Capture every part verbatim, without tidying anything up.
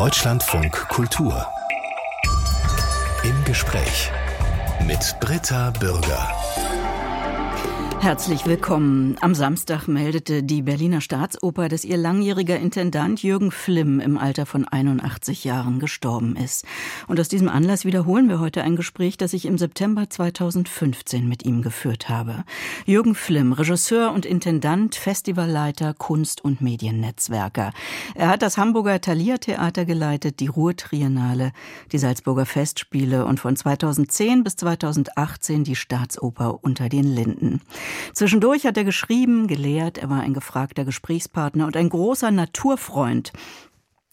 Deutschlandfunk Kultur. Im Gespräch mit Britta Bürger. Herzlich willkommen. Am Samstag meldete die Berliner Staatsoper, dass ihr langjähriger Intendant Jürgen Flimm im Alter von einundachtzig Jahren gestorben ist. Und aus diesem Anlass wiederholen wir heute ein Gespräch, das ich im September zweitausendfünfzehn mit ihm geführt habe. Jürgen Flimm, Regisseur und Intendant, Festivalleiter, Kunst- und Mediennetzwerker. Er hat das Hamburger Thalia-Theater geleitet, die Ruhr-Triennale, die Salzburger Festspiele und von zweitausendzehn bis zweitausendachtzehn die Staatsoper unter den Linden. Zwischendurch hat er geschrieben, gelehrt, er war ein gefragter Gesprächspartner und ein großer Naturfreund.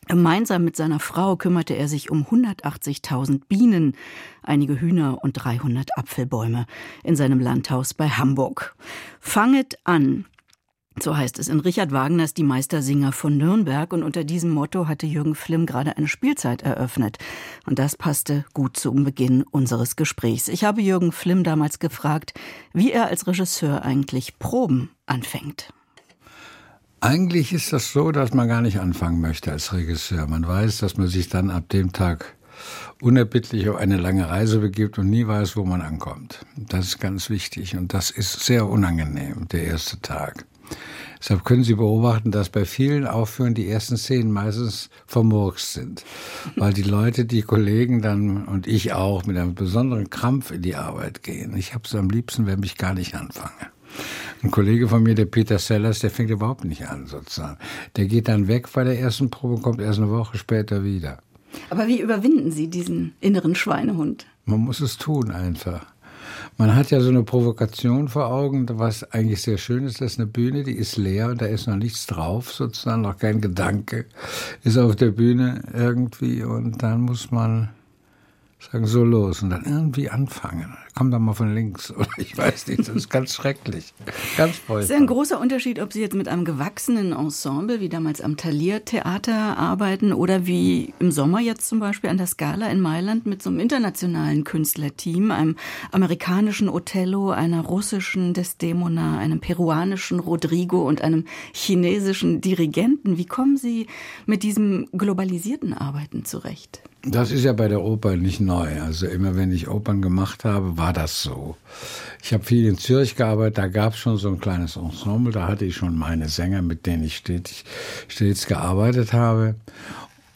Gemeinsam mit seiner Frau kümmerte er sich um hundertachtzigtausend Bienen, einige Hühner und dreihundert Apfelbäume in seinem Landhaus bei Hamburg. Fanget an! So heißt es in Richard Wagners Die Meistersinger von Nürnberg, und unter diesem Motto hatte Jürgen Flimm gerade eine Spielzeit eröffnet. Und das passte gut zum Beginn unseres Gesprächs. Ich habe Jürgen Flimm damals gefragt, wie er als Regisseur eigentlich Proben anfängt. Eigentlich ist das so, dass man gar nicht anfangen möchte als Regisseur. Man weiß, dass man sich dann ab dem Tag unerbittlich auf eine lange Reise begibt und nie weiß, wo man ankommt. Das ist ganz wichtig und das ist sehr unangenehm, der erste Tag. Deshalb können Sie beobachten, dass bei vielen Aufführungen die ersten Szenen meistens vermurkst sind, weil die Leute, die Kollegen dann und ich auch mit einem besonderen Krampf in die Arbeit gehen. Ich habe es am liebsten, wenn ich gar nicht anfange. Ein Kollege von mir, der Peter Sellers, der fängt überhaupt nicht an sozusagen. Der geht dann weg bei der ersten Probe, kommt erst eine Woche später wieder. Aber wie überwinden Sie diesen inneren Schweinehund? Man muss es tun einfach. Man hat ja so eine Provokation vor Augen, was eigentlich sehr schön ist. Das ist eine Bühne, die ist leer und da ist noch nichts drauf, sozusagen noch kein Gedanke ist auf der Bühne irgendwie, und dann muss man sagen, so los und dann irgendwie anfangen. Komm doch mal von links oder ich weiß nicht, das ist ganz schrecklich, ganz furchtbar. Es ist ein großer Unterschied, ob Sie jetzt mit einem gewachsenen Ensemble wie damals am Thalia-Theater arbeiten oder wie im Sommer jetzt zum Beispiel an der Scala in Mailand mit so einem internationalen Künstlerteam, einem amerikanischen Otello, einer russischen Desdemona, einem peruanischen Rodrigues und einem chinesischen Dirigenten. Wie kommen Sie mit diesem globalisierten Arbeiten zurecht? Das ist ja bei der Oper nicht neu. Also immer, wenn ich Opern gemacht habe, war das so. Ich habe viel in Zürich gearbeitet, da gab es schon so ein kleines Ensemble. Da hatte ich schon meine Sänger, mit denen ich stets, stets gearbeitet habe.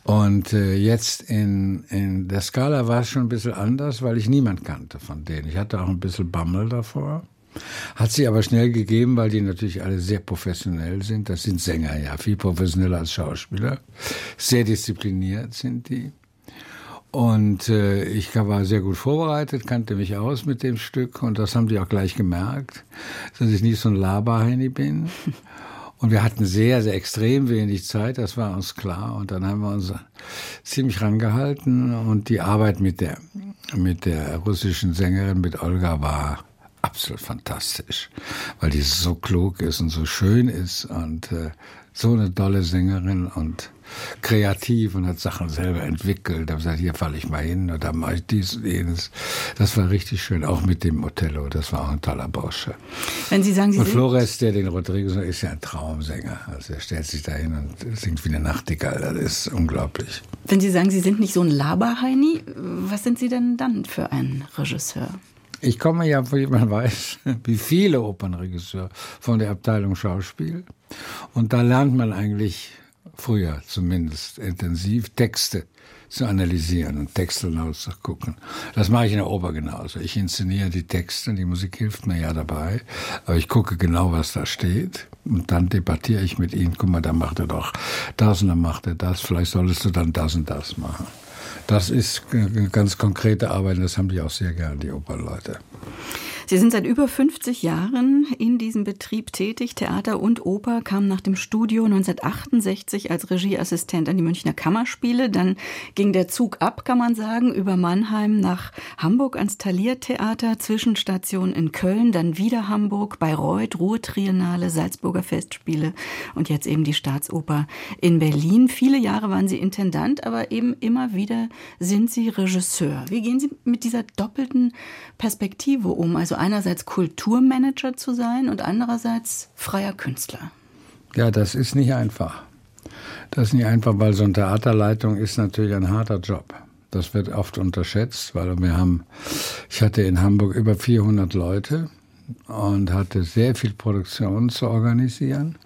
Und äh, jetzt in, in der Scala war es schon ein bisschen anders, weil ich niemand kannte von denen. Ich hatte auch ein bisschen Bammel davor. Hat sie aber schnell gegeben, weil die natürlich alle sehr professionell sind. Das sind Sänger, ja, viel professioneller als Schauspieler. Sehr diszipliniert sind die. Und äh, ich war sehr gut vorbereitet, kannte mich aus mit dem Stück und das haben die auch gleich gemerkt, dass ich nicht so ein Laberheini bin. Und wir hatten sehr, sehr extrem wenig Zeit, das war uns klar. Und dann haben wir uns ziemlich rangehalten und die Arbeit mit der, mit der russischen Sängerin, mit Olga, war absolut fantastisch, weil die so klug ist und so schön ist und äh, so eine tolle Sängerin und kreativ und hat Sachen selber entwickelt. Da habe ich gesagt, hier falle ich mal hin und dann mache ich dies und jenes. Das war richtig schön, auch mit dem Otello, das war auch ein toller Bursche. Wenn Sie sagen, Sie und Flores, der den Rodrigues ist ja ein Traumsänger. Also er stellt sich da hin und singt wie eine Nachtigall, das ist unglaublich. Wenn Sie sagen, Sie sind nicht so ein Laberheini, was sind Sie denn dann für ein Regisseur? Ich komme ja, wie man weiß, wie viele Opernregisseure von der Abteilung Schauspiel. Und da lernt man eigentlich früher zumindest intensiv Texte zu analysieren und Texte nachzugucken. Das mache ich in der Oper genauso. Ich inszeniere die Texte und die Musik hilft mir ja dabei. Aber ich gucke genau, was da steht. Und dann debattiere ich mit ihnen. Guck mal, dann macht er doch das und dann macht er das. Vielleicht solltest du dann das und das machen. Das ist eine ganz konkrete Arbeit, das haben die auch sehr gern, die Opernleute. Sie sind seit über fünfzig Jahren in diesem Betrieb tätig. Theater und Oper, kamen nach dem Studio neunzehnhundertachtundsechzig als Regieassistent an die Münchner Kammerspiele. Dann ging der Zug ab, kann man sagen, über Mannheim nach Hamburg ans Thalia-Theater, Zwischenstation in Köln, dann wieder Hamburg, Bayreuth, Ruhr-Triennale, Salzburger Festspiele und jetzt eben die Staatsoper in Berlin. Viele Jahre waren Sie Intendant, aber eben immer wieder sind Sie Regisseur. Wie gehen Sie mit dieser doppelten Perspektive um? Also einerseits Kulturmanager zu sein und andererseits freier Künstler. Ja, das ist nicht einfach. Das ist nicht einfach, weil so eine Theaterleitung ist natürlich ein harter Job. Das wird oft unterschätzt, weil wir haben, ich hatte in Hamburg über vierhundert Leute und hatte sehr viel Produktion zu organisieren.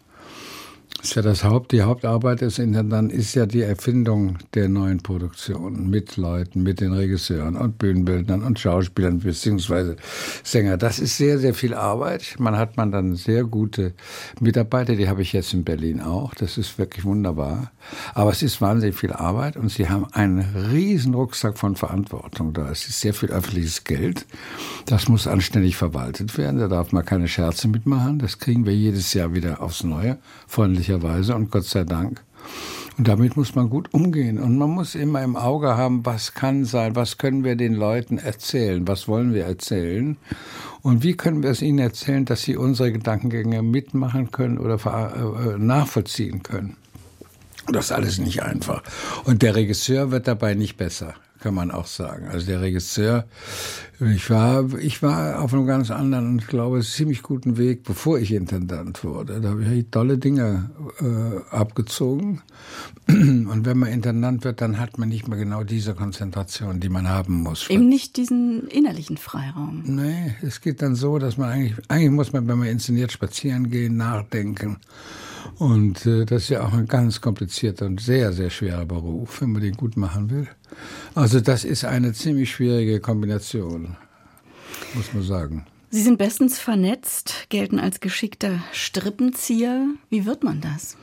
Ist ja das Haupt, die Hauptarbeit ist in, dann ist ja die Erfindung der neuen Produktionen mit Leuten, mit den Regisseuren und Bühnenbildnern und Schauspielern bzw. Sänger. Das ist sehr, sehr viel Arbeit. Man hat man dann sehr gute Mitarbeiter, die habe ich jetzt in Berlin auch. Das ist wirklich wunderbar. Aber es ist wahnsinnig viel Arbeit und sie haben einen riesen Rucksack von Verantwortung da. Es ist sehr viel öffentliches Geld. Das muss anständig verwaltet werden. Da darf man keine Scherze mitmachen. Das kriegen wir jedes Jahr wieder aufs Neue, freundlicher Weise und Gott sei Dank. Und damit muss man gut umgehen. Und man muss immer im Auge haben, was kann sein, was können wir den Leuten erzählen, was wollen wir erzählen und wie können wir es ihnen erzählen, dass sie unsere Gedankengänge mitmachen können oder nachvollziehen können. Das ist alles nicht einfach. Und der Regisseur wird dabei nicht besser, kann man auch sagen. Also der Regisseur, ich war, ich war auf einem ganz anderen und ich glaube ziemlich guten Weg, bevor ich Intendant wurde. Da habe ich tolle Dinge äh, abgezogen. Und wenn man Intendant wird, dann hat man nicht mehr genau diese Konzentration, die man haben muss. Eben nicht diesen innerlichen Freiraum. Nee, es geht dann so, dass man eigentlich, eigentlich muss man, wenn man inszeniert, spazieren gehen, nachdenken. Und äh, das ist ja auch ein ganz komplizierter und sehr, sehr schwerer Beruf, wenn man den gut machen will. Also das ist eine ziemlich schwierige Kombination, muss man sagen. Sie sind bestens vernetzt, gelten als geschickter Strippenzieher. Wie wird man das?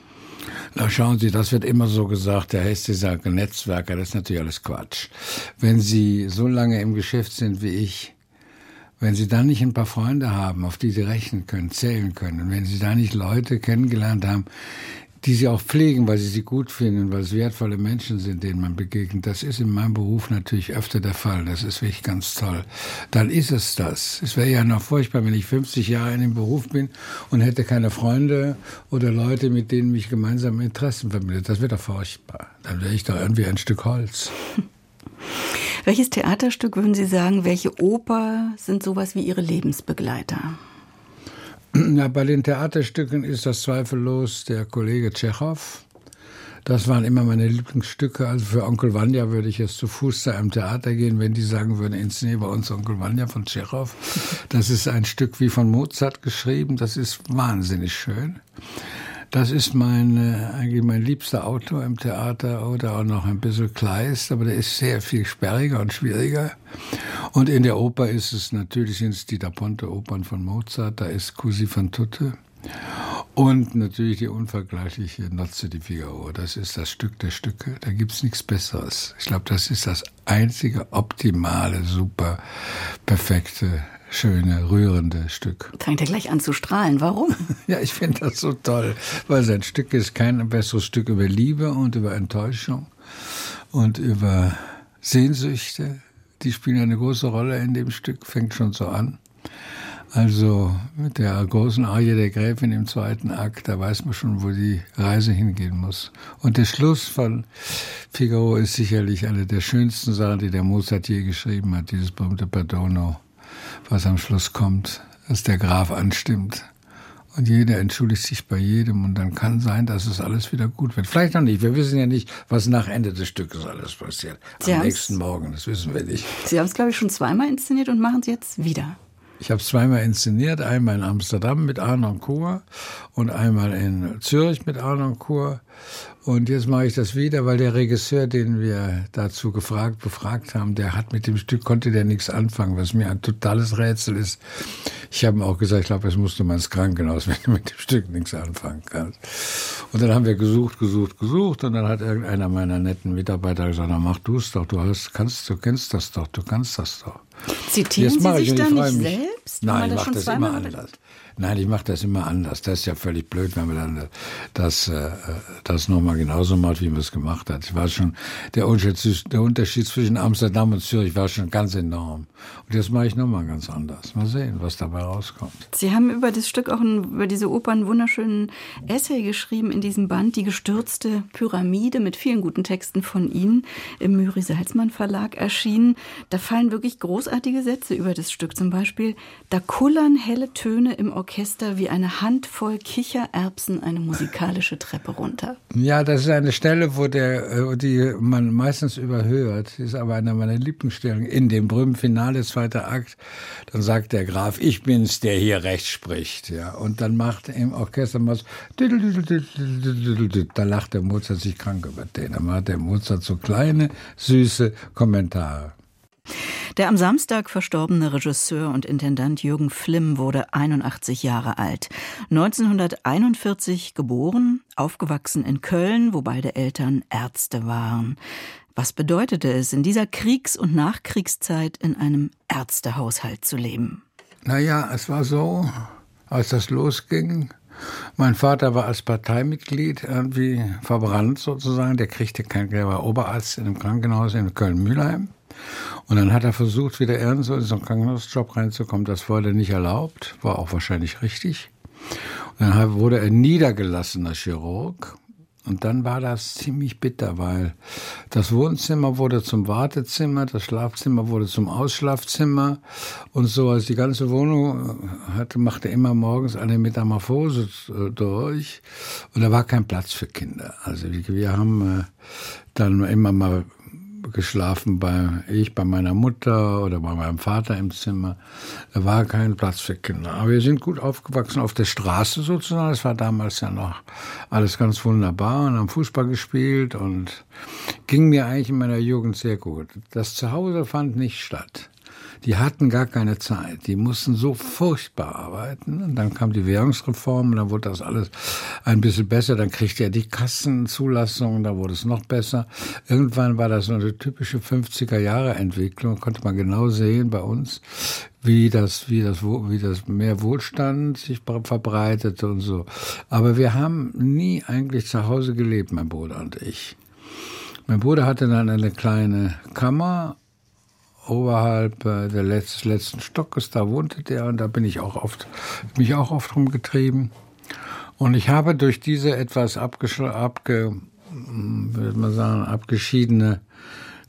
Na, schauen Sie, das wird immer so gesagt, der Hesse sagt Netzwerker, das ist natürlich alles Quatsch. Wenn Sie so lange im Geschäft sind wie ich, wenn Sie da nicht ein paar Freunde haben, auf die Sie rechnen können, zählen können, und wenn Sie da nicht Leute kennengelernt haben, die Sie auch pflegen, weil Sie sie gut finden, weil es wertvolle Menschen sind, denen man begegnet, das ist in meinem Beruf natürlich öfter der Fall, das ist wirklich ganz toll, dann ist es das. Es wäre ja noch furchtbar, wenn ich fünfzig Jahre in dem Beruf bin und hätte keine Freunde oder Leute, mit denen mich gemeinsame Interessen verbindet. Das wäre doch furchtbar. Dann wäre ich doch irgendwie ein Stück Holz. Welches Theaterstück würden Sie sagen, welche Oper sind sowas wie Ihre Lebensbegleiter? Ja, bei den Theaterstücken ist das zweifellos der Kollege Tschechow. Das waren immer meine Lieblingsstücke. Also für Onkel Vanya würde ich jetzt zu Fuß zu einem Theater gehen, wenn die sagen würden, inszeniere bei uns Onkel Vanya von Tschechow. Das ist ein Stück wie von Mozart geschrieben. Das ist wahnsinnig schön. Das ist mein, eigentlich mein liebster Autor im Theater oder auch noch ein bisschen Kleist, aber der ist sehr viel sperriger und schwieriger. Und in der Oper ist es natürlich, sind es die Da Ponte-Opern von Mozart, da ist Così fan tutte. Und natürlich die unvergleichliche Le nozze di Figaro, das ist das Stück der Stücke, da gibt's nichts Besseres. Ich glaube, das ist das einzige optimale, super, perfekte, schöne, rührende Stück. Fängt er gleich an zu strahlen. Warum? Ja, ich finde das so toll, weil sein Stück ist kein besseres Stück über Liebe und über Enttäuschung und über Sehnsüchte. Die spielen eine große Rolle in dem Stück, fängt schon so an. Also mit der großen Arie der Gräfin im zweiten Akt, da weiß man schon, wo die Reise hingehen muss. Und der Schluss von Figaro ist sicherlich eine der schönsten Sachen, die der Mozart je geschrieben hat, dieses berühmte Perdono. Was am Schluss kommt, dass der Graf anstimmt. Und jeder entschuldigt sich bei jedem. Und dann kann sein, dass es alles wieder gut wird. Vielleicht noch nicht. Wir wissen ja nicht, was nach Ende des Stückes alles passiert. Sie am nächsten Morgen, das wissen wir nicht. Sie haben es, glaube ich, schon zweimal inszeniert und machen es jetzt wieder. Ich habe es zweimal inszeniert. Einmal in Amsterdam mit Arnon Kuh und einmal in Zürich mit Arnon Kuh. Und jetzt mache ich das wieder, weil der Regisseur, den wir dazu gefragt, befragt haben, der hat mit dem Stück, konnte der nichts anfangen, was mir ein totales Rätsel ist. Ich habe ihm auch gesagt, ich glaube, das musste man ins Krankenhaus, wenn du mit dem Stück nichts anfangen kannst. Und dann haben wir gesucht, gesucht, gesucht und dann hat irgendeiner meiner netten Mitarbeiter gesagt, na, mach du es doch, du hast, kannst, du kennst das doch, du kannst das doch. Zitieren Sie sich da nicht selbst? Nein, ich mache das immer anders. Nein, ich mache das immer anders. Das ist ja völlig blöd, wenn man dann das, das nochmal genauso macht, wie man es gemacht hat. Ich war schon, der Unterschied, der Unterschied zwischen Amsterdam und Zürich war schon ganz enorm. Und jetzt mache ich nochmal ganz anders. Mal sehen, was dabei rauskommt. Sie haben über das Stück auch, einen, über diese Oper einen wunderschönen Essay geschrieben in diesem Band, Die gestürzte Pyramide, mit vielen guten Texten von Ihnen, im Müri-Salzmann-Verlag erschienen. Da fallen wirklich großartige Sätze über das Stück. Zum Beispiel, da kullern helle Töne im Orchester wie eine Handvoll Kichererbsen eine musikalische Treppe runter. Ja, das ist eine Stelle, wo der, die man meistens überhört, ist aber eine meiner Lieblingsstellen. In dem berühmten Finale, zweiter Akt, dann sagt der Graf, ich bin's, der hier recht spricht. Ja, und dann macht im Orchester mal so, da lacht der Mozart sich krank über den. Dann macht der Mozart so kleine, süße Kommentare. Der am Samstag verstorbene Regisseur und Intendant Jürgen Flimm wurde einundachtzig Jahre alt. neunzehnhunderteinundvierzig geboren, aufgewachsen in Köln, wo beide Eltern Ärzte waren. Was bedeutete es, in dieser Kriegs- und Nachkriegszeit in einem Ärztehaushalt zu leben? Naja, es war so, als das losging. Mein Vater war als Parteimitglied irgendwie verbrannt sozusagen. Der kriegte kein, der war Oberarzt in einem Krankenhaus in Köln-Mühlheim. Und dann hat er versucht, wieder irgend so in so einen Krankenhausjob reinzukommen. Das wurde nicht erlaubt, war auch wahrscheinlich richtig. Und dann wurde er niedergelassener Chirurg. Und dann war das ziemlich bitter, weil das Wohnzimmer wurde zum Wartezimmer, das Schlafzimmer wurde zum Ausschlafzimmer und so. Also die ganze Wohnung hatte, machte immer morgens eine Metamorphose durch und da war kein Platz für Kinder. Also wir haben dann immer mal geschlafen bei ich bei meiner Mutter oder bei meinem Vater im Zimmer. Da war kein Platz für Kinder. Aber wir sind gut aufgewachsen auf der Straße sozusagen. Das war damals ja noch alles ganz wunderbar und haben Fußball gespielt und ging mir eigentlich in meiner Jugend sehr gut. Das Zuhause fand nicht statt. Die hatten gar keine Zeit. Die mussten so furchtbar arbeiten. Und dann kam die Währungsreform und dann wurde das alles ein bisschen besser. Dann kriegte er die Kassenzulassung, da wurde es noch besser. Irgendwann war das so eine typische fünfziger-Jahre-Entwicklung. Konnte man genau sehen bei uns, wie das, wie das, wie das mehr Wohlstand sich verbreitete und so. Aber wir haben nie eigentlich zu Hause gelebt, mein Bruder und ich. Mein Bruder hatte dann eine kleine Kammer oberhalb der letzten, letzten Stockes, da wohnte der und da bin ich auch oft, mich auch oft rumgetrieben. Und ich habe durch diese etwas abgesch- abge, würde man sagen, abgeschiedene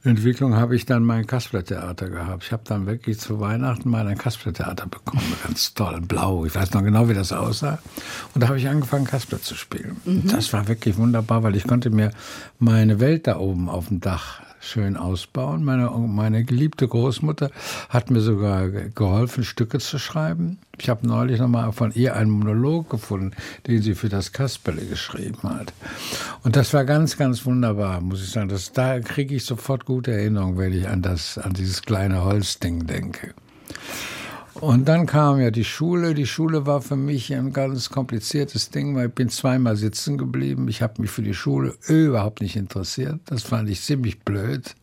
Entwicklung habe ich dann mein Kasperletheater gehabt. Ich habe dann wirklich zu Weihnachten mal ein Kasperletheater bekommen, ganz toll, blau. Ich weiß noch genau, wie das aussah. Und da habe ich angefangen, Kasperle zu spielen. Mhm. Und das war wirklich wunderbar, weil ich konnte mir meine Welt da oben auf dem Dach schön ausbauen. Meine, meine geliebte Großmutter hat mir sogar geholfen, Stücke zu schreiben. Ich habe neulich nochmal von ihr einen Monolog gefunden, den sie für das Kasperle geschrieben hat. Und das war ganz, ganz wunderbar, muss ich sagen. Das, da kriege ich sofort gute Erinnerungen, wenn ich an, das, an dieses kleine Holzding denke. Und dann kam ja die Schule. Die Schule war für mich ein ganz kompliziertes Ding, weil ich bin zweimal sitzen geblieben. Ich habe mich für die Schule überhaupt nicht interessiert. Das fand ich ziemlich blöd.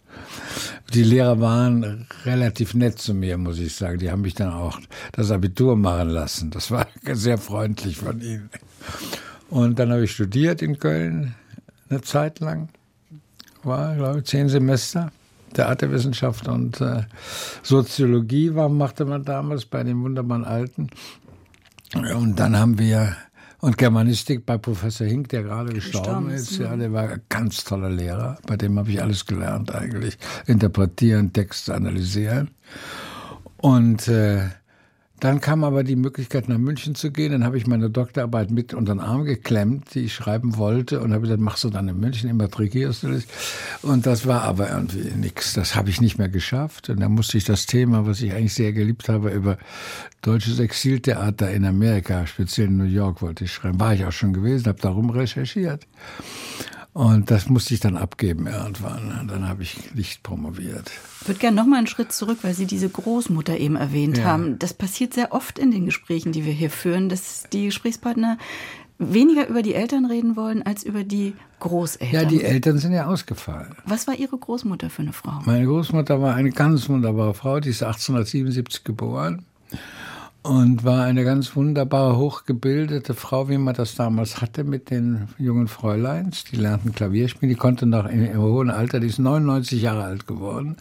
Die Lehrer waren relativ nett zu mir, muss ich sagen. Die haben mich dann auch das Abitur machen lassen. Das war sehr freundlich von ihnen. Und dann habe ich studiert in Köln eine Zeit lang. War, glaube ich, zehn Semester. Theaterwissenschaft und äh, Soziologie war, machte man damals bei den wunderbaren Alten. Und dann haben wir, und Germanistik bei Professor Hink, der gerade gestorben ist, ja, der war ein ganz toller Lehrer, bei dem habe ich alles gelernt eigentlich, interpretieren, Texte analysieren. Und äh, dann kam aber die Möglichkeit, nach München zu gehen. Dann habe ich meine Doktorarbeit mit unter den Arm geklemmt, die ich schreiben wollte. Und habe gesagt, machst du dann in München, immatrikulierst du dich. Und das war aber irgendwie nichts. Das habe ich nicht mehr geschafft. Und dann musste ich das Thema, was ich eigentlich sehr geliebt habe, über deutsches Exiltheater in Amerika, speziell in New York, wollte ich schreiben. War ich auch schon gewesen, habe darum recherchiert. Und das musste ich dann abgeben irgendwann. Und dann habe ich nicht promoviert. Ich würde gerne noch mal einen Schritt zurück, weil Sie diese Großmutter eben erwähnt ja. haben. Das passiert sehr oft in den Gesprächen, die wir hier führen, dass die Gesprächspartner weniger über die Eltern reden wollen, als über die Großeltern. Ja, die Eltern sind ja ausgefallen. Was war Ihre Großmutter für eine Frau? Meine Großmutter war eine ganz wunderbare Frau. Die ist achtzehnhundertsiebenundsiebzig geboren. Und war eine ganz wunderbare, hochgebildete Frau, wie man das damals hatte mit den jungen Fräuleins. Die lernten Klavierspielen, die konnte noch im hohen Alter, die ist neunundneunzig Jahre alt geworden,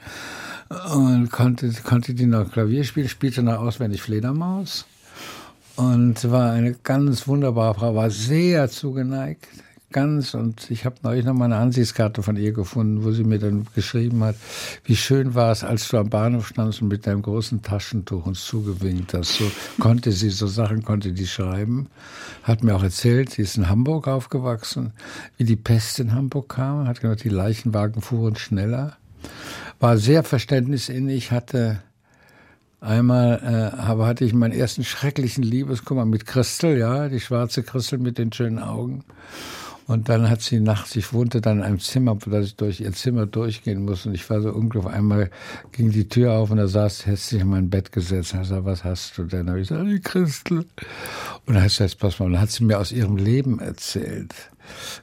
und konnte, konnte die noch Klavier spielen, spielte noch auswendig Fledermaus. Und war eine ganz wunderbare Frau, war sehr zugeneigt ganz. Und ich habe neulich noch mal eine Ansichtskarte von ihr gefunden, wo sie mir dann geschrieben hat, wie schön war es, als du am Bahnhof standst und mit deinem großen Taschentuch uns zugewinkt hast. So konnte sie, so Sachen konnte die schreiben. Hat mir auch erzählt, sie ist in Hamburg aufgewachsen, wie die Pest in Hamburg kam. Hat gesagt, die Leichenwagen fuhren schneller. War sehr verständnisinnig, hatte... Einmal äh, habe, hatte ich meinen ersten schrecklichen Liebeskummer mit Christel, ja, die schwarze Christel mit den schönen Augen. Und dann hat sie nachts, ich wohnte dann in einem Zimmer, dass ich durch ihr Zimmer durchgehen musste. Und ich war so unglücklich. Einmal ging die Tür auf und da saß, hätte sich in mein Bett gesetzt. Und ich sagte, was hast du denn? Da habe ich gesagt, die Christel. Und dann hat sie gesagt, pass mal, und dann hat sie mir aus ihrem Leben erzählt.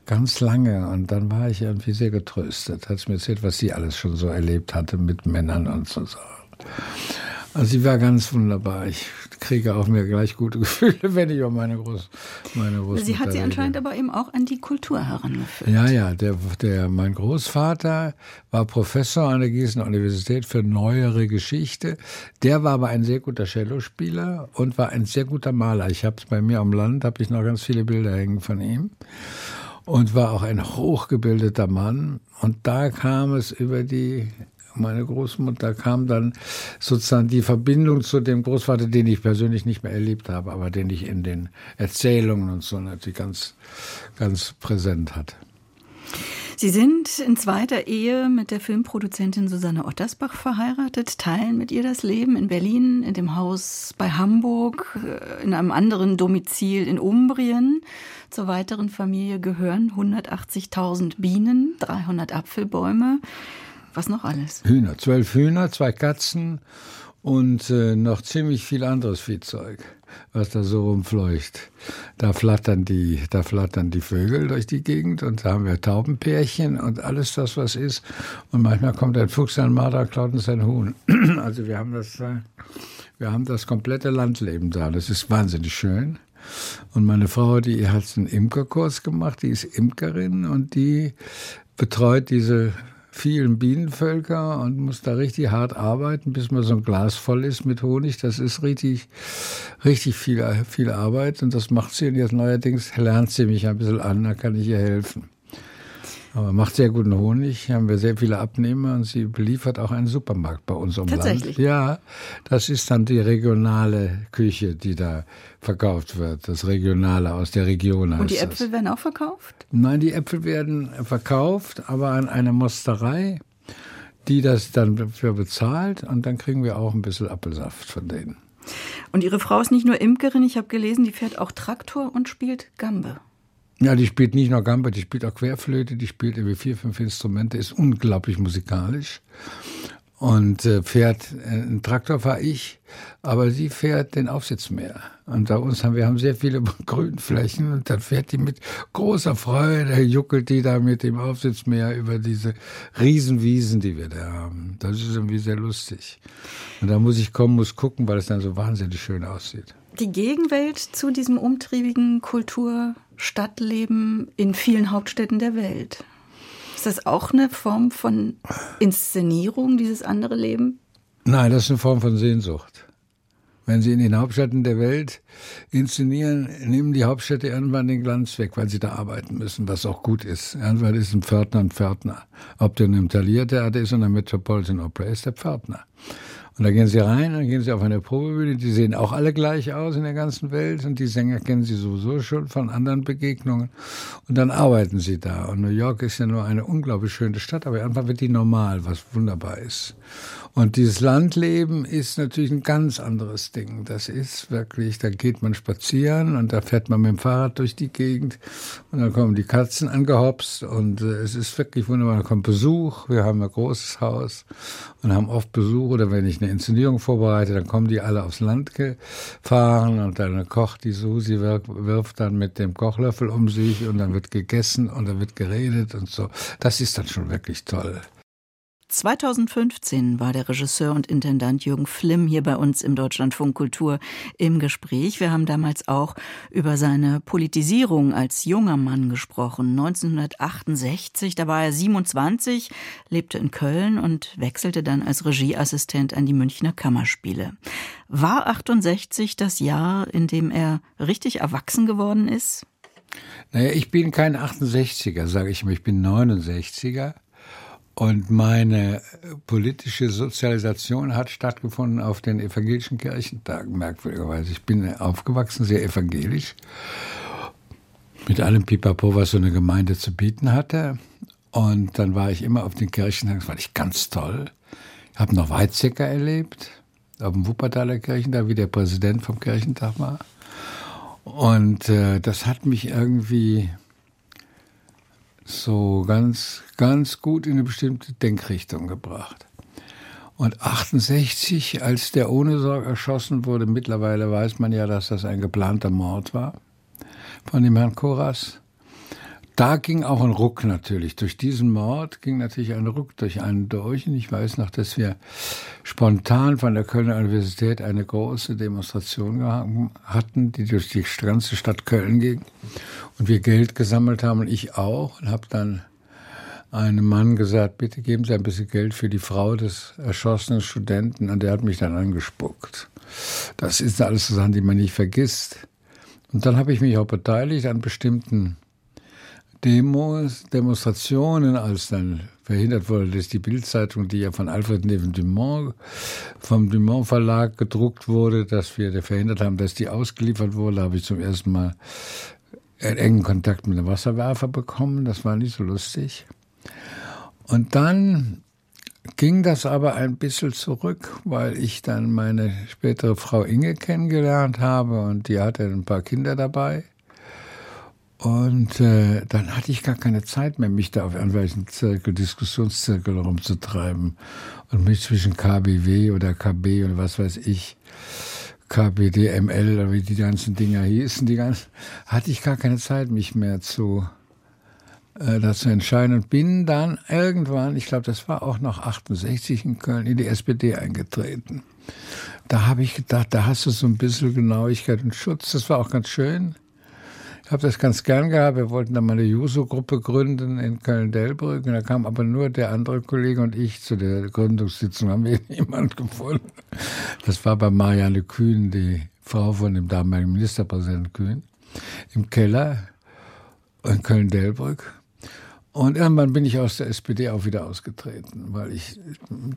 Ganz lange. Und dann war ich irgendwie sehr getröstet. Hat sie mir erzählt, was sie alles schon so erlebt hatte mit Männern und so Sachen. Also sie war ganz wunderbar. Ich kriege auch mir gleich gute Gefühle, wenn ich über meine Groß, meine Großmutter Sie hat sie anscheinend aber eben auch an die Kultur herangeführt. Ja, ja. Der, der, mein Großvater war Professor an der Gießener Universität für neuere Geschichte. Der war aber ein sehr guter Cellospieler und war ein sehr guter Maler. Ich habe es bei mir am Land, habe ich noch ganz viele Bilder hängen von ihm. Und war auch ein hochgebildeter Mann. Und da kam es über die... Meine Großmutter kam dann sozusagen die Verbindung zu dem Großvater, den ich persönlich nicht mehr erlebt habe, aber den ich in den Erzählungen und so natürlich ganz, ganz präsent hatte. Sie sind in zweiter Ehe mit der Filmproduzentin Susanne Ottersbach verheiratet, teilen mit ihr das Leben in Berlin, in dem Haus bei Hamburg, in einem anderen Domizil in Umbrien. Zur weiteren Familie gehören hundertachtzigtausend Bienen, dreihundert Apfelbäume. Was noch alles? Hühner, zwölf Hühner, zwei Katzen und äh, noch ziemlich viel anderes Viehzeug, was da so rumfleucht. Da flattern die, da flattern die Vögel durch die Gegend und da haben wir Taubenpärchen und alles das, was ist. Und manchmal kommt ein Fuchs, ein Marder, klaut uns ein Huhn. Also wir haben das, wir haben das komplette Landleben da. Das ist wahnsinnig schön. Und meine Frau, die hat einen Imkerkurs gemacht, die ist Imkerin und die betreut diese vielen Bienenvölker und muss da richtig hart arbeiten, bis mal so ein Glas voll ist mit Honig. Das ist richtig, richtig viel, viel Arbeit und das macht sie. Und jetzt neuerdings lernt sie mich ein bisschen an, da kann ich ihr helfen. Aber macht sehr guten Honig, haben wir sehr viele Abnehmer und sie beliefert auch einen Supermarkt bei uns im Land. Tatsächlich? Ja, das ist dann die regionale Küche, die da verkauft wird, das Regionale aus der Region heißt. Und die Äpfel das. werden auch verkauft? Nein, die Äpfel werden verkauft, aber an eine Mosterei, die das dann für bezahlt und dann kriegen wir auch ein bisschen Apfelsaft von denen. Und Ihre Frau ist nicht nur Imkerin, ich habe gelesen, die fährt auch Traktor und spielt Gambe. Ja, die spielt nicht nur Gambe, die spielt auch Querflöte, die spielt irgendwie vier, fünf Instrumente, ist unglaublich musikalisch und äh, fährt, äh, einen Traktor fahre ich, aber sie fährt den Aufsitz mehr. Und bei uns haben wir haben sehr viele Grünflächen und dann fährt die mit großer Freude, juckelt die da mit dem Aufsitzmäher über diese Riesenwiesen, die wir da haben. Das ist irgendwie sehr lustig. Und da muss ich kommen, muss gucken, weil es dann so wahnsinnig schön aussieht. Die Gegenwelt zu diesem umtriebigen Kultur-Stadtleben in vielen Hauptstädten der Welt. Ist das auch eine Form von Inszenierung, dieses andere Leben? Nein, das ist eine Form von Sehnsucht. Wenn sie in den Hauptstädten der Welt inszenieren, nehmen die Hauptstädte irgendwann den Glanz weg, weil sie da arbeiten müssen, was auch gut ist. Irgendwann ist ein Pförtner ein Pförtner. Ob der in einem Thalia-Theater ist oder in der Metropolitan Opera, ist der Pförtner. Und da gehen sie rein, dann gehen sie auf eine Probebühne, die sehen auch alle gleich aus in der ganzen Welt und die Sänger kennen sie sowieso schon von anderen Begegnungen und dann arbeiten sie da. Und New York ist ja nur eine unglaublich schöne Stadt, aber einfach wird die normal, was wunderbar ist. Und dieses Landleben ist natürlich ein ganz anderes Ding. Das ist wirklich, da geht man spazieren und da fährt man mit dem Fahrrad durch die Gegend und dann kommen die Katzen angehopst und es ist wirklich wunderbar. Da kommt Besuch, wir haben ein großes Haus und haben oft Besuch oder wenn ich eine Inszenierung vorbereite, dann kommen die alle aufs Land gefahren und dann kocht die Susi, wirft dann mit dem Kochlöffel um sich und dann wird gegessen und dann wird geredet und so. Das ist dann schon wirklich toll. zweitausendfünfzehn war der Regisseur und Intendant Jürgen Flimm hier bei uns im Deutschlandfunk Kultur im Gespräch. Wir haben damals auch über seine Politisierung als junger Mann gesprochen. neunzehnhundertachtundsechzig, da war er siebenundzwanzig, lebte in Köln und wechselte dann als Regieassistent an die Münchner Kammerspiele. War achtundsechzig das Jahr, in dem er richtig erwachsen geworden ist? Naja, ich bin kein achtundsechziger, sage ich mal, ich bin neunundsechziger. Und meine politische Sozialisation hat stattgefunden auf den evangelischen Kirchentagen, merkwürdigerweise. Ich bin aufgewachsen, sehr evangelisch, mit allem Pipapo, was so eine Gemeinde zu bieten hatte. Und dann war ich immer auf den Kirchentagen, das fand ich ganz toll. Ich habe noch Weizsäcker erlebt, auf dem Wuppertaler Kirchentag, wie der Präsident vom Kirchentag war. Und äh, das hat mich irgendwie so ganz, ganz gut in eine bestimmte Denkrichtung gebracht. Und achtundsechzig, als der Ohnesorg erschossen wurde, mittlerweile weiß man ja, dass das ein geplanter Mord war von dem Herrn Koras. Da ging auch ein Ruck natürlich. Durch diesen Mord ging natürlich ein Ruck durch einen durch. Und ich weiß noch, dass wir spontan von der Kölner Universität eine große Demonstration hatten, die durch die ganze Stadt Köln ging. Und wir Geld gesammelt haben und ich auch. Und habe dann einem Mann gesagt, bitte geben Sie ein bisschen Geld für die Frau des erschossenen Studenten. Und der hat mich dann angespuckt. Das ist alles so Sachen, die man nicht vergisst. Und dann habe ich mich auch beteiligt an bestimmten Demos, Demonstrationen, als dann verhindert wurde, dass die Bildzeitung, die ja von Alfred Neven Dumont, vom Dumont Verlag gedruckt wurde, dass wir verhindert haben, dass die ausgeliefert wurde, habe ich zum ersten Mal einen engen Kontakt mit dem Wasserwerfer bekommen. Das war nicht so lustig. Und dann ging das aber ein bisschen zurück, weil ich dann meine spätere Frau Inge kennengelernt habe und die hatte ein paar Kinder dabei. Und äh, dann hatte ich gar keine Zeit mehr, mich da auf irgendwelchen Zirkel, Diskussionszirkel rumzutreiben und mich zwischen K B W oder K B oder was weiß ich, K B D M L oder wie die ganzen Dinger hießen, die ganzen, hatte ich gar keine Zeit, mich mehr zu äh, dazu entscheiden und bin dann irgendwann, ich glaube, das war auch noch achtundsechzig in Köln, in die S P D eingetreten. Da habe ich gedacht, da hast du so ein bisschen Genauigkeit und Schutz, das war auch ganz schön. Ich habe das ganz gern gehabt. Wir wollten dann mal eine Juso-Gruppe gründen in Köln-Dellbrück. Und da kam aber nur der andere Kollege und ich zu der Gründungssitzung. Haben wir niemand gefunden. Das war bei Marianne Kühn, die Frau von dem damaligen Ministerpräsidenten Kühn, im Keller in Köln-Dellbrück. Und irgendwann bin ich aus der S P D auch wieder ausgetreten, weil ich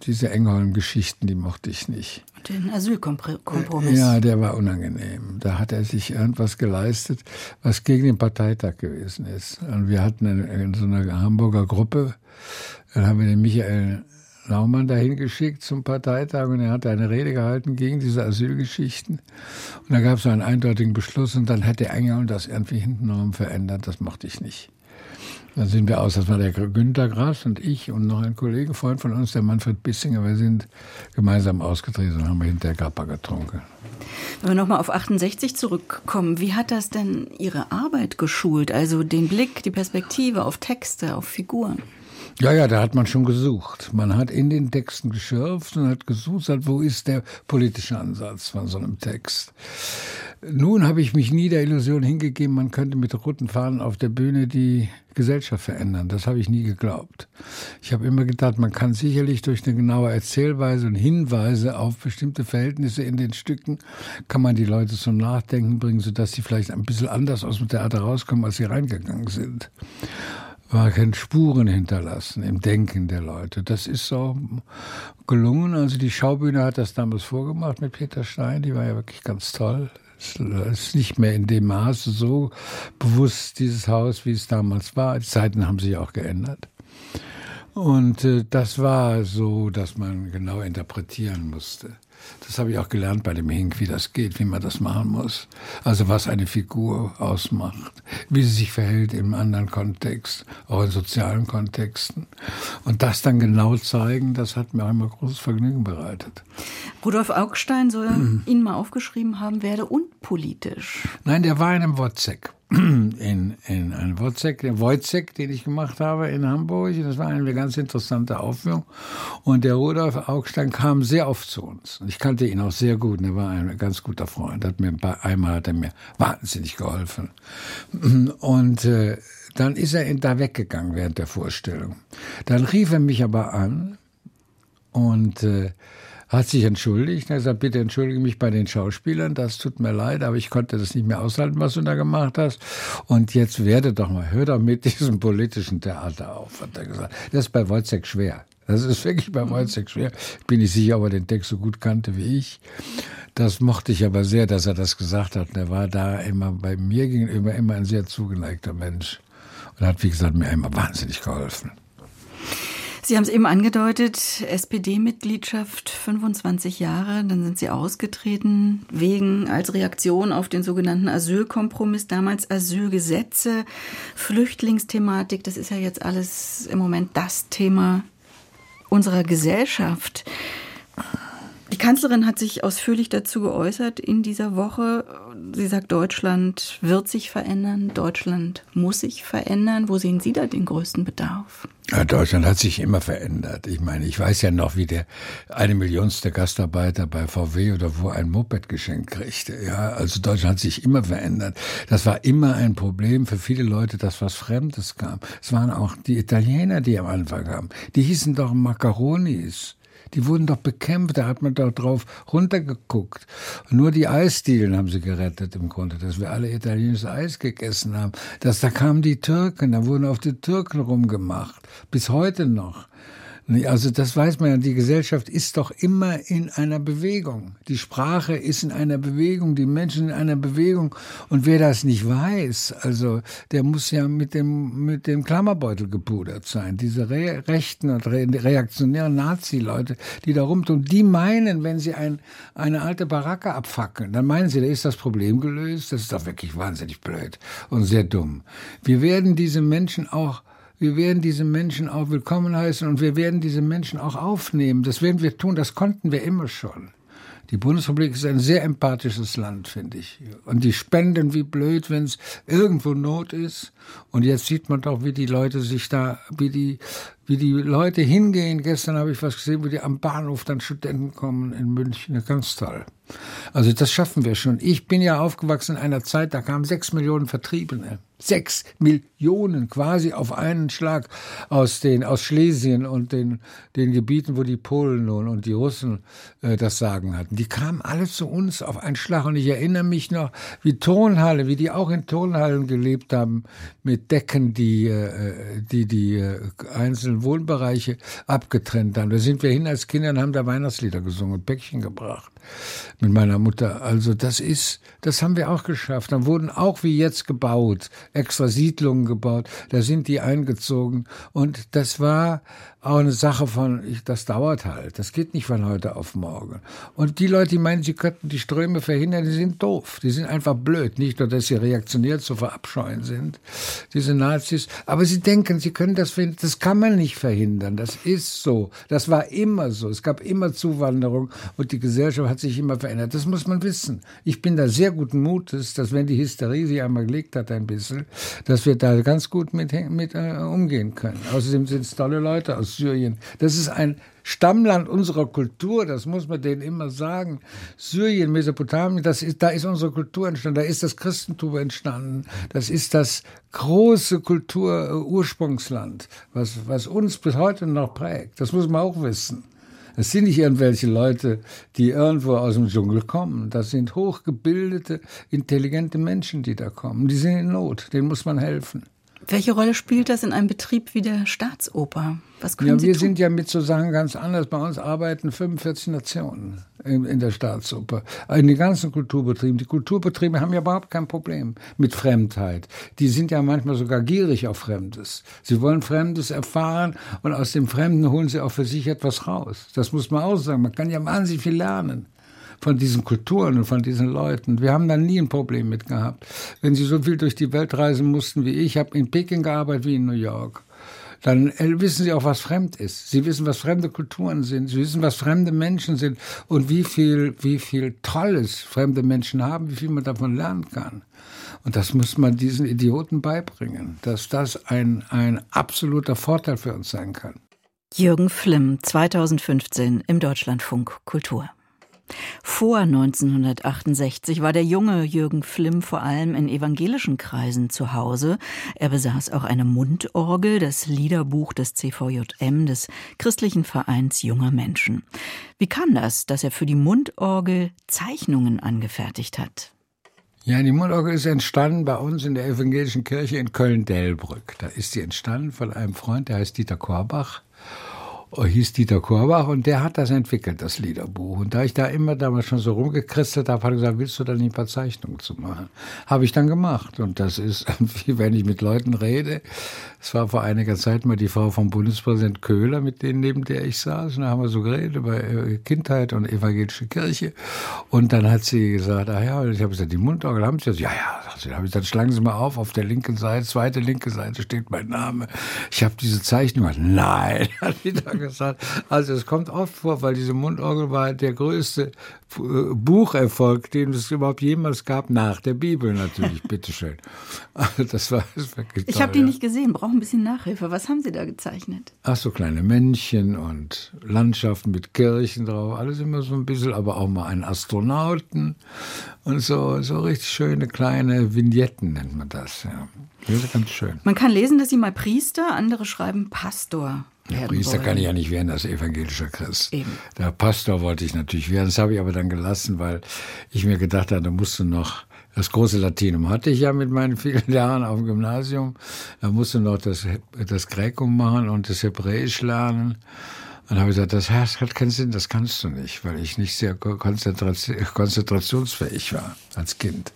diese Engholm-Geschichten, die mochte ich nicht. Und den Asylkompromiss. Ja, der war unangenehm. Da hat er sich irgendwas geleistet, was gegen den Parteitag gewesen ist. Und wir hatten eine, in so einer Hamburger Gruppe, dann haben wir den Michael Naumann dahin geschickt zum Parteitag und er hat eine Rede gehalten gegen diese Asylgeschichten. Und da gab es einen eindeutigen Beschluss und dann hat der Engholm das irgendwie hintenrum verändert. Das mochte ich nicht. Dann sind wir aus, das war der Günter Grass und ich und noch ein Kollege, Freund von uns, der Manfred Bissinger. Wir sind gemeinsam ausgetreten und haben hinterher Grappa getrunken. Wenn wir nochmal auf achtundsechzig zurückkommen, wie hat das denn Ihre Arbeit geschult? Also den Blick, die Perspektive auf Texte, auf Figuren? Ja, ja, da hat man schon gesucht. Man hat in den Texten geschürft und hat gesucht, halt, wo ist der politische Ansatz von so einem Text. Nun habe ich mich nie der Illusion hingegeben, man könnte mit roten Fahnen auf der Bühne die Gesellschaft verändern. Das habe ich nie geglaubt. Ich habe immer gedacht, man kann sicherlich durch eine genaue Erzählweise und Hinweise auf bestimmte Verhältnisse in den Stücken, kann man die Leute zum Nachdenken bringen, sodass sie vielleicht ein bisschen anders aus dem Theater rauskommen, als sie reingegangen sind. Man kann Spuren hinterlassen im Denken der Leute. Das ist so gelungen. Also die Schaubühne hat das damals vorgemacht mit Peter Stein. Die war ja wirklich ganz toll. Es ist nicht mehr in dem Maße so bewusst, dieses Haus, wie es damals war. Die Zeiten haben sich auch geändert. Und das war so, dass man genau interpretieren musste. Das habe ich auch gelernt bei dem Hink, wie das geht, wie man das machen muss. Also was eine Figur ausmacht, wie sie sich verhält im anderen Kontext, auch in sozialen Kontexten. Und das dann genau zeigen, das hat mir einmal großes Vergnügen bereitet. Rudolf Augstein soll mhm. Ihnen mal aufgeschrieben haben, werde unpolitisch. Nein, der war in einem Wozzeck. In, in einem Wozzeck, den Wozzeck, den ich gemacht habe in Hamburg. Das war eine ganz interessante Aufführung. Und der Rudolf Augstein kam sehr oft zu uns. Ich kannte ihn auch sehr gut. Er war ein ganz guter Freund. Hat mir ein paar, einmal hat er mir wahnsinnig geholfen. Und äh, dann ist er da weggegangen während der Vorstellung. Dann rief er mich aber an und äh, hat sich entschuldigt. Er hat gesagt, bitte entschuldige mich bei den Schauspielern, das tut mir leid, aber ich konnte das nicht mehr aushalten, was du da gemacht hast. Und jetzt werde doch mal, hör doch mit diesem politischen Theater auf, hat er gesagt. Das ist bei Wozzeck schwer. Das ist wirklich bei Wozzeck schwer. Ich bin nicht sicher, ob er den Text so gut kannte wie ich. Das mochte ich aber sehr, dass er das gesagt hat. Er war da immer bei mir gegenüber immer ein sehr zugeneigter Mensch. Und hat, wie gesagt, mir immer wahnsinnig geholfen. Sie haben es eben angedeutet, S P D-Mitgliedschaft, fünfundzwanzig Jahre, dann sind Sie ausgetreten, wegen als Reaktion auf den sogenannten Asylkompromiss, damals Asylgesetze, Flüchtlingsthematik, das ist ja jetzt alles im Moment das Thema unserer Gesellschaft. Die Kanzlerin hat sich ausführlich dazu geäußert in dieser Woche. Sie sagt, Deutschland wird sich verändern, Deutschland muss sich verändern. Wo sehen Sie da den größten Bedarf? Ja, Deutschland hat sich immer verändert. Ich meine, ich weiß ja noch, wie der eine Millionste Gastarbeiter bei V W oder wo ein Moped geschenkt kriegte. Ja, also Deutschland hat sich immer verändert. Das war immer ein Problem für viele Leute, dass was Fremdes kam. Es waren auch die Italiener, die am Anfang kamen. Die hießen doch Macaronis. Die wurden doch bekämpft, da hat man doch drauf runtergeguckt. Nur die Eisdielen haben sie gerettet im Grunde, dass wir alle italienisches Eis gegessen haben. Dass, da kamen die Türken, da wurden auf die Türken rumgemacht, bis heute noch. Also das weiß man ja, die Gesellschaft ist doch immer in einer Bewegung. Die Sprache ist in einer Bewegung, die Menschen in einer Bewegung. Und wer das nicht weiß, also der muss ja mit dem, mit dem Klammerbeutel gepudert sein. Diese Re- rechten und re- reaktionären Nazi-Leute, die da rumtun, die meinen, wenn sie ein, eine alte Baracke abfackeln, dann meinen sie, da ist das Problem gelöst. Das ist doch wirklich wahnsinnig blöd und sehr dumm. Wir werden diese Menschen auch Wir werden diese Menschen auch willkommen heißen und wir werden diese Menschen auch aufnehmen. Das werden wir tun, das konnten wir immer schon. Die Bundesrepublik ist ein sehr empathisches Land, finde ich. Und die spenden wie blöd, wenn es irgendwo Not ist. Und jetzt sieht man doch, wie die Leute sich da, wie die, wie die Leute hingehen. Gestern habe ich was gesehen, wie die am Bahnhof dann Studenten kommen in München. Ganz toll. Also das schaffen wir schon. Ich bin ja aufgewachsen in einer Zeit, da kamen sechs Millionen Vertriebene. Sechs Millionen quasi auf einen Schlag aus den aus Schlesien und den, den Gebieten, wo die Polen nun und die Russen äh, das Sagen hatten. Die kamen alle zu uns auf einen Schlag. Und ich erinnere mich noch, wie Turnhalle, wie die auch in Turnhallen gelebt haben, mit Decken, die äh, die, die äh, einzelnen Wohnbereiche abgetrennt haben. Da sind wir hin als Kinder und haben da Weihnachtslieder gesungen und Päckchen gebracht mit meiner Mutter. Also das ist, das haben wir auch geschafft. Dann wurden auch wie jetzt gebaut, extra Siedlungen gebaut, da sind die eingezogen und das war auch eine Sache von, das dauert halt, das geht nicht von heute auf morgen. Und die Leute, die meinen, sie könnten die Ströme verhindern, die sind doof, die sind einfach blöd, nicht nur, dass sie reaktionär zu verabscheuen sind, diese Nazis, aber sie denken, sie können das verhindern, das kann man nicht verhindern, das ist so, das war immer so, es gab immer Zuwanderung und die Gesellschaft hat sich immer verändert, das muss man wissen. Ich bin da sehr guten Mutes, dass wenn die Hysterie sich einmal gelegt hat ein bisschen, dass wir da ganz gut mit, mit äh, umgehen können. Außerdem sind es tolle Leute aus Syrien. Das ist ein Stammland unserer Kultur, das muss man denen immer sagen. Syrien, Mesopotamien, das ist, da ist unsere Kultur entstanden, da ist das Christentum entstanden. Das ist das große Kultur-Ursprungsland, was, was uns bis heute noch prägt. Das muss man auch wissen. Das sind nicht irgendwelche Leute, die irgendwo aus dem Dschungel kommen. Das sind hochgebildete, intelligente Menschen, die da kommen. Die sind in Not, denen muss man helfen. Welche Rolle spielt das in einem Betrieb wie der Staatsoper? Was können ja, Sie wir tun? Sind ja mit so Sachen ganz anders. Bei uns arbeiten fünfundvierzig Nationen in, in der Staatsoper. In den ganzen Kulturbetrieben. Die Kulturbetriebe haben ja überhaupt kein Problem mit Fremdheit. Die sind ja manchmal sogar gierig auf Fremdes. Sie wollen Fremdes erfahren und aus dem Fremden holen sie auch für sich etwas raus. Das muss man auch sagen. Man kann ja wahnsinnig viel lernen von diesen Kulturen und von diesen Leuten. Wir haben da nie ein Problem mit gehabt. Wenn sie so viel durch die Welt reisen mussten wie ich, ich habe in Peking gearbeitet wie in New York, dann wissen sie auch, was fremd ist. Sie wissen, was fremde Kulturen sind. Sie wissen, was fremde Menschen sind und wie viel, wie viel Tolles fremde Menschen haben, wie viel man davon lernen kann. Und das muss man diesen Idioten beibringen, dass das ein, ein absoluter Vorteil für uns sein kann. Jürgen Flimm, zweitausendfünfzehn im Deutschlandfunk Kultur. Vor neunzehnhundertachtundsechzig war der junge Jürgen Flimm vor allem in evangelischen Kreisen zu Hause. Er besaß auch eine Mundorgel, das Liederbuch des C V J M, des Christlichen Vereins junger Menschen. Wie kam das, dass er für die Mundorgel Zeichnungen angefertigt hat? Ja, die Mundorgel ist entstanden bei uns in der evangelischen Kirche in Köln-Dellbrück. Da ist sie entstanden von einem Freund, der heißt Dieter Korbach. hieß Dieter Korbach und der hat das entwickelt, das Liederbuch. Und da ich da immer damals schon so rumgekritzelt habe, hat er gesagt, willst du da nicht ein paar Zeichnungen zu machen? Habe ich dann gemacht. Und das ist, wenn ich mit Leuten rede, es war vor einiger Zeit mal die Frau vom Bundespräsident Köhler, mit denen neben der ich saß, und da haben wir so geredet über Kindheit und evangelische Kirche. Und dann hat sie gesagt, ah ja, ich habe gesagt, die Mundorgel haben sie? Ja, ja, habe ich dann schlagen Sie mal auf, auf der linken Seite, zweite linke Seite steht mein Name. Ich habe diese Zeichnung. Nein, hat die da gesagt. Also es kommt oft vor, weil diese Mundorgel war der größte Bucherfolg, den es überhaupt jemals gab, nach der Bibel natürlich, bitteschön. Also das war wirklich toll. Ich habe die ja. nicht gesehen, brauche ein bisschen Nachhilfe. Was haben Sie da gezeichnet? Ach so, kleine Männchen und Landschaften mit Kirchen drauf, alles immer so ein bisschen, aber auch mal einen Astronauten und so, so richtig schöne kleine Vignetten nennt man das. Ja, das ist ganz schön. Man kann lesen, dass Sie mal Priester, andere schreiben Pastor. Der Priester wollen. Kann ich ja nicht werden als evangelischer Christ. Eben. Der Pastor wollte ich natürlich werden. Das habe ich aber dann gelassen, weil ich mir gedacht habe, da musst du noch, das große Latinum hatte ich ja mit meinen vielen Jahren auf dem Gymnasium, da musst du noch das, das Gräkum machen und das Hebräisch lernen. Und dann habe ich gesagt, das hat keinen Sinn, das kannst du nicht, weil ich nicht sehr konzentrationsfähig war als Kind.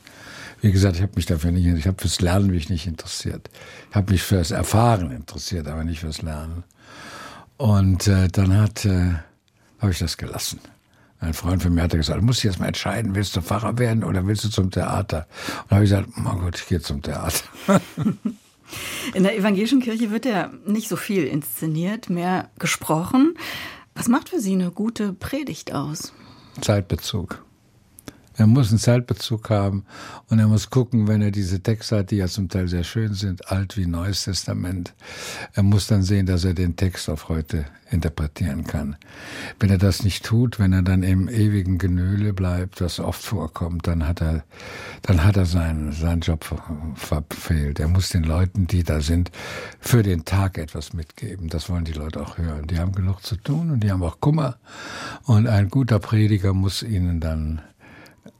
Wie gesagt, ich habe mich dafür nicht, ich habe fürs Lernen mich nicht interessiert. Ich habe mich fürs Erfahren interessiert, aber nicht fürs Lernen. Und äh, dann hat, äh, habe ich das gelassen. Ein Freund von mir hat gesagt, du musst jetzt mal entscheiden, willst du Pfarrer werden oder willst du zum Theater? Und da habe ich gesagt, oh Gott, ich gehe zum Theater. In der evangelischen Kirche wird ja nicht so viel inszeniert, mehr gesprochen. Was macht für Sie eine gute Predigt aus? Zeitbezug. Er muss einen Zeitbezug haben und er muss gucken, wenn er diese Texte hat, die ja zum Teil sehr schön sind, Alt- wie Neues Testament. Er muss dann sehen, dass er den Text auf heute interpretieren kann. Wenn er das nicht tut, wenn er dann im ewigen Genöle bleibt, was oft vorkommt, dann hat er, dann hat er seinen, seinen Job verfehlt. Er muss den Leuten, die da sind, für den Tag etwas mitgeben. Das wollen die Leute auch hören. Die haben genug zu tun und die haben auch Kummer. Und ein guter Prediger muss ihnen dann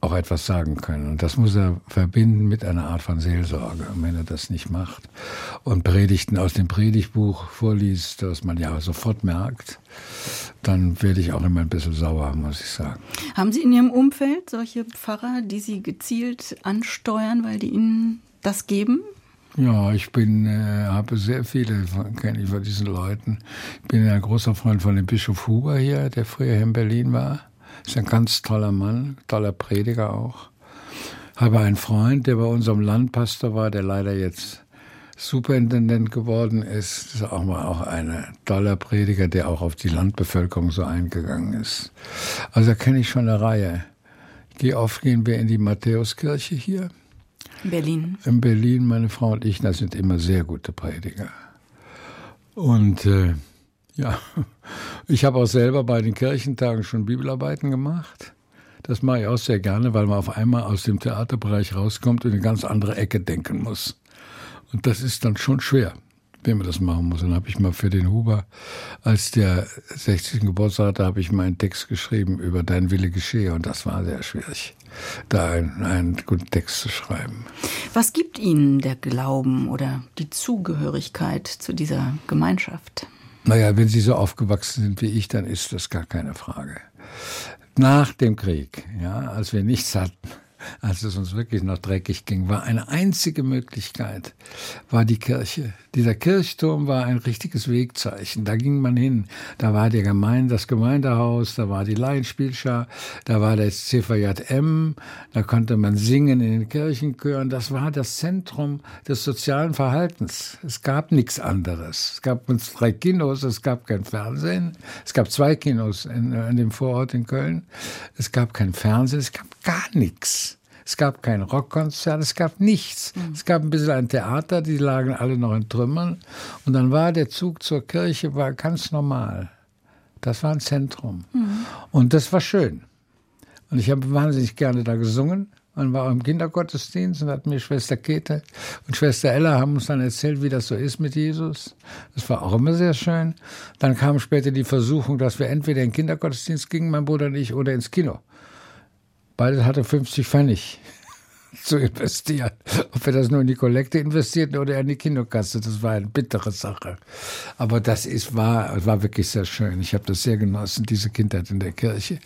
auch etwas sagen können. Und das muss er verbinden mit einer Art von Seelsorge. Und wenn er das nicht macht und Predigten aus dem Predigtbuch vorliest, das man ja sofort merkt, dann werde ich auch immer ein bisschen sauer, muss ich sagen. Haben Sie in Ihrem Umfeld solche Pfarrer, die Sie gezielt ansteuern, weil die Ihnen das geben? Ja, ich bin, äh, habe sehr viele, kenne ich von diesen Leuten. Ich bin ein großer Freund von dem Bischof Huber hier, der früher in Berlin war. Ist ein ganz toller Mann, toller Prediger auch. Habe einen Freund, der bei unserem Landpastor war, der leider jetzt Superintendent geworden ist. Das ist auch mal auch ein toller Prediger, der auch auf die Landbevölkerung so eingegangen ist. Also da kenne ich schon eine Reihe. Geh oft gehen wir in die Matthäuskirche hier. In Berlin. In Berlin, meine Frau und ich, das sind immer sehr gute Prediger. Und äh, ja, ich habe auch selber bei den Kirchentagen schon Bibelarbeiten gemacht. Das mache ich auch sehr gerne, weil man auf einmal aus dem Theaterbereich rauskommt und in eine ganz andere Ecke denken muss. Und das ist dann schon schwer, wenn man das machen muss. Dann habe ich mal für den Huber, als der sechzigsten Geburtstag hatte, habe ich mal einen Text geschrieben über Dein Wille geschehe. Und das war sehr schwierig, da einen, einen guten Text zu schreiben. Was gibt Ihnen der Glauben oder die Zugehörigkeit zu dieser Gemeinschaft? Naja, wenn Sie so aufgewachsen sind wie ich, dann ist das gar keine Frage. Nach dem Krieg, ja, als wir nichts hatten, als es uns wirklich noch dreckig ging, war eine einzige Möglichkeit, war die Kirche. Dieser Kirchturm war ein richtiges Wegzeichen. Da ging man hin. Da war der Gemeinde, das Gemeindehaus, da war die Laienspielschar, da war das C V J M, da konnte man singen in den Kirchenchören. Das war das Zentrum des sozialen Verhaltens. Es gab nichts anderes. Es gab uns drei Kinos, es gab kein Fernsehen. Es gab zwei Kinos in, in dem Vorort in Köln. Es gab kein Fernsehen, es gab gar nichts. Es gab kein Rockkonzert, es gab nichts. Mhm. Es gab ein bisschen ein Theater, die lagen alle noch in Trümmern. Und dann war der Zug zur Kirche war ganz normal. Das war ein Zentrum. Mhm. Und das war schön. Und ich habe wahnsinnig gerne da gesungen. Man war auch im Kindergottesdienst und hat mir Schwester Käthe und Schwester Ella haben uns dann erzählt, wie das so ist mit Jesus. Das war auch immer sehr schön. Dann kam später die Versuchung, dass wir entweder in den Kindergottesdienst gingen, mein Bruder und ich, oder ins Kino. Beides hatte fünfzig Pfennig zu investieren. Ob wir das nur in die Kollekte investierten oder in die Kinokasse, das war eine bittere Sache. Aber das ist, war, war wirklich sehr schön. Ich habe das sehr genossen, diese Kindheit in der Kirche.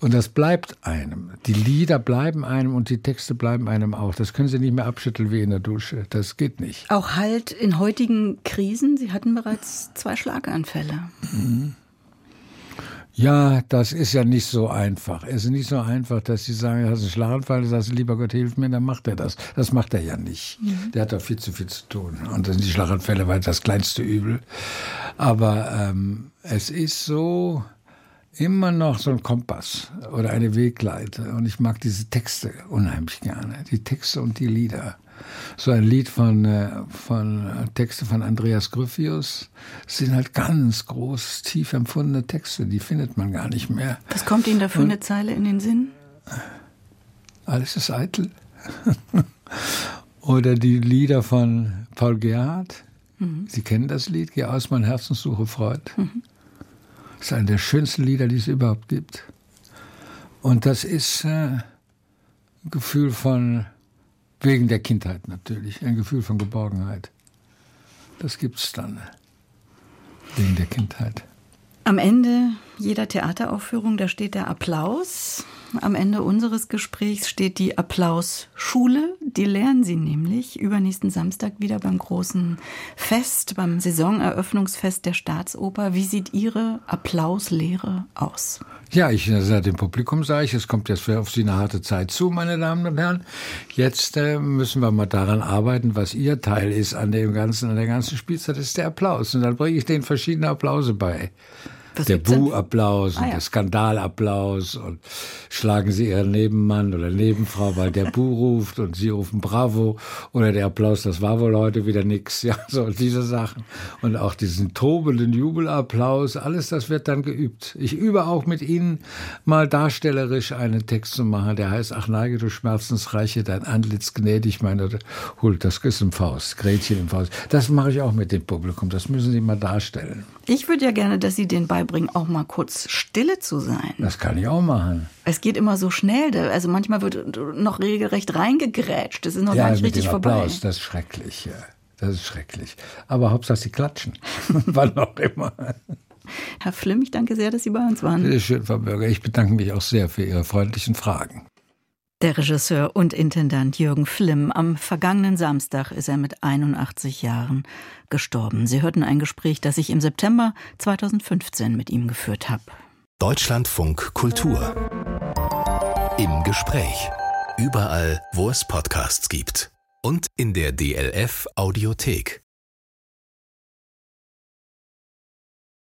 Und das bleibt einem. Die Lieder bleiben einem und die Texte bleiben einem auch. Das können Sie nicht mehr abschütteln wie in der Dusche. Das geht nicht. Auch halt in heutigen Krisen, Sie hatten bereits zwei Schlaganfälle. Mhm. Ja, das ist ja nicht so einfach. Es ist nicht so einfach, dass Sie sagen, du hast einen Schlaganfall, du sagst, lieber Gott, hilf mir, dann macht er das. Das macht er ja nicht. Mhm. Der hat doch viel zu viel zu tun. Und die Schlaganfälle waren das kleinste Übel. Aber ähm, es ist so immer noch so ein Kompass oder eine Wegleiter. Und ich mag diese Texte unheimlich gerne. Die Texte und die Lieder. So ein Lied von, von Texte von Andreas Gryphius sind halt ganz groß, tief empfundene Texte, die findet man gar nicht mehr. Was kommt Ihnen da für eine Zeile in den Sinn? Alles ist eitel. Oder die Lieder von Paul Gerhardt. Mhm. Sie kennen das Lied, Geh aus, mein Herzenssuche Freud. Mhm. Das ist einer der schönsten Lieder, die es überhaupt gibt. Und das ist äh, ein Gefühl von... Wegen der Kindheit natürlich. Ein Gefühl von Geborgenheit. Das gibt's dann. Wegen der Kindheit. Am Ende jeder Theateraufführung, da steht der Applaus. Am Ende unseres Gesprächs steht die Applausschule. Die lernen Sie nämlich übernächsten Samstag wieder beim großen Fest, beim Saisoneröffnungsfest der Staatsoper. Wie sieht Ihre Applauslehre aus? Ja, ich seit dem Publikum sage ich, es kommt jetzt auf Sie eine harte Zeit zu, meine Damen und Herren. Jetzt äh, müssen wir mal daran arbeiten, was Ihr Teil ist an dem ganzen, an der ganzen Spielzeit, ist der Applaus. Und dann bringe ich denen verschiedene Applause bei. Was der Bu-Applaus und ah, ja. der Skandalapplaus und schlagen Sie Ihren Nebenmann oder Nebenfrau, weil der Bu ruft und Sie rufen Bravo oder der Applaus, das war wohl heute wieder nix, ja, so diese Sachen. Und auch diesen tobenden Jubelapplaus, alles das wird dann geübt. Ich übe auch mit Ihnen mal darstellerisch einen Text zu machen, der heißt, ach neige du Schmerzensreiche, dein Antlitz gnädig, meine Huld, das Küss im Faust, Gretchen im Faust. Das mache ich auch mit dem Publikum, das müssen Sie mal darstellen. Ich würde ja gerne, dass Sie den beibringen, auch mal kurz stille zu sein. Das kann ich auch machen. Es geht immer so schnell. Also manchmal wird noch regelrecht reingegrätscht. Das ist noch ja, gar nicht richtig vorbei. Ja, mit dem Applaus, das ist schrecklich. Das ist schrecklich. Aber Hauptsache, Sie klatschen. Wann auch immer. Herr Flimm, ich danke sehr, dass Sie bei uns waren. Bitte schön, Frau Bürger. Ich bedanke mich auch sehr für Ihre freundlichen Fragen. Der Regisseur und Intendant Jürgen Flimm. Am vergangenen Samstag ist er mit einundachtzig Jahren gestorben. Sie hörten ein Gespräch, das ich im September zweitausendfünfzehn mit ihm geführt habe. Deutschlandfunk Kultur. Im Gespräch. Überall, wo es Podcasts gibt. Und in der D L F Audiothek.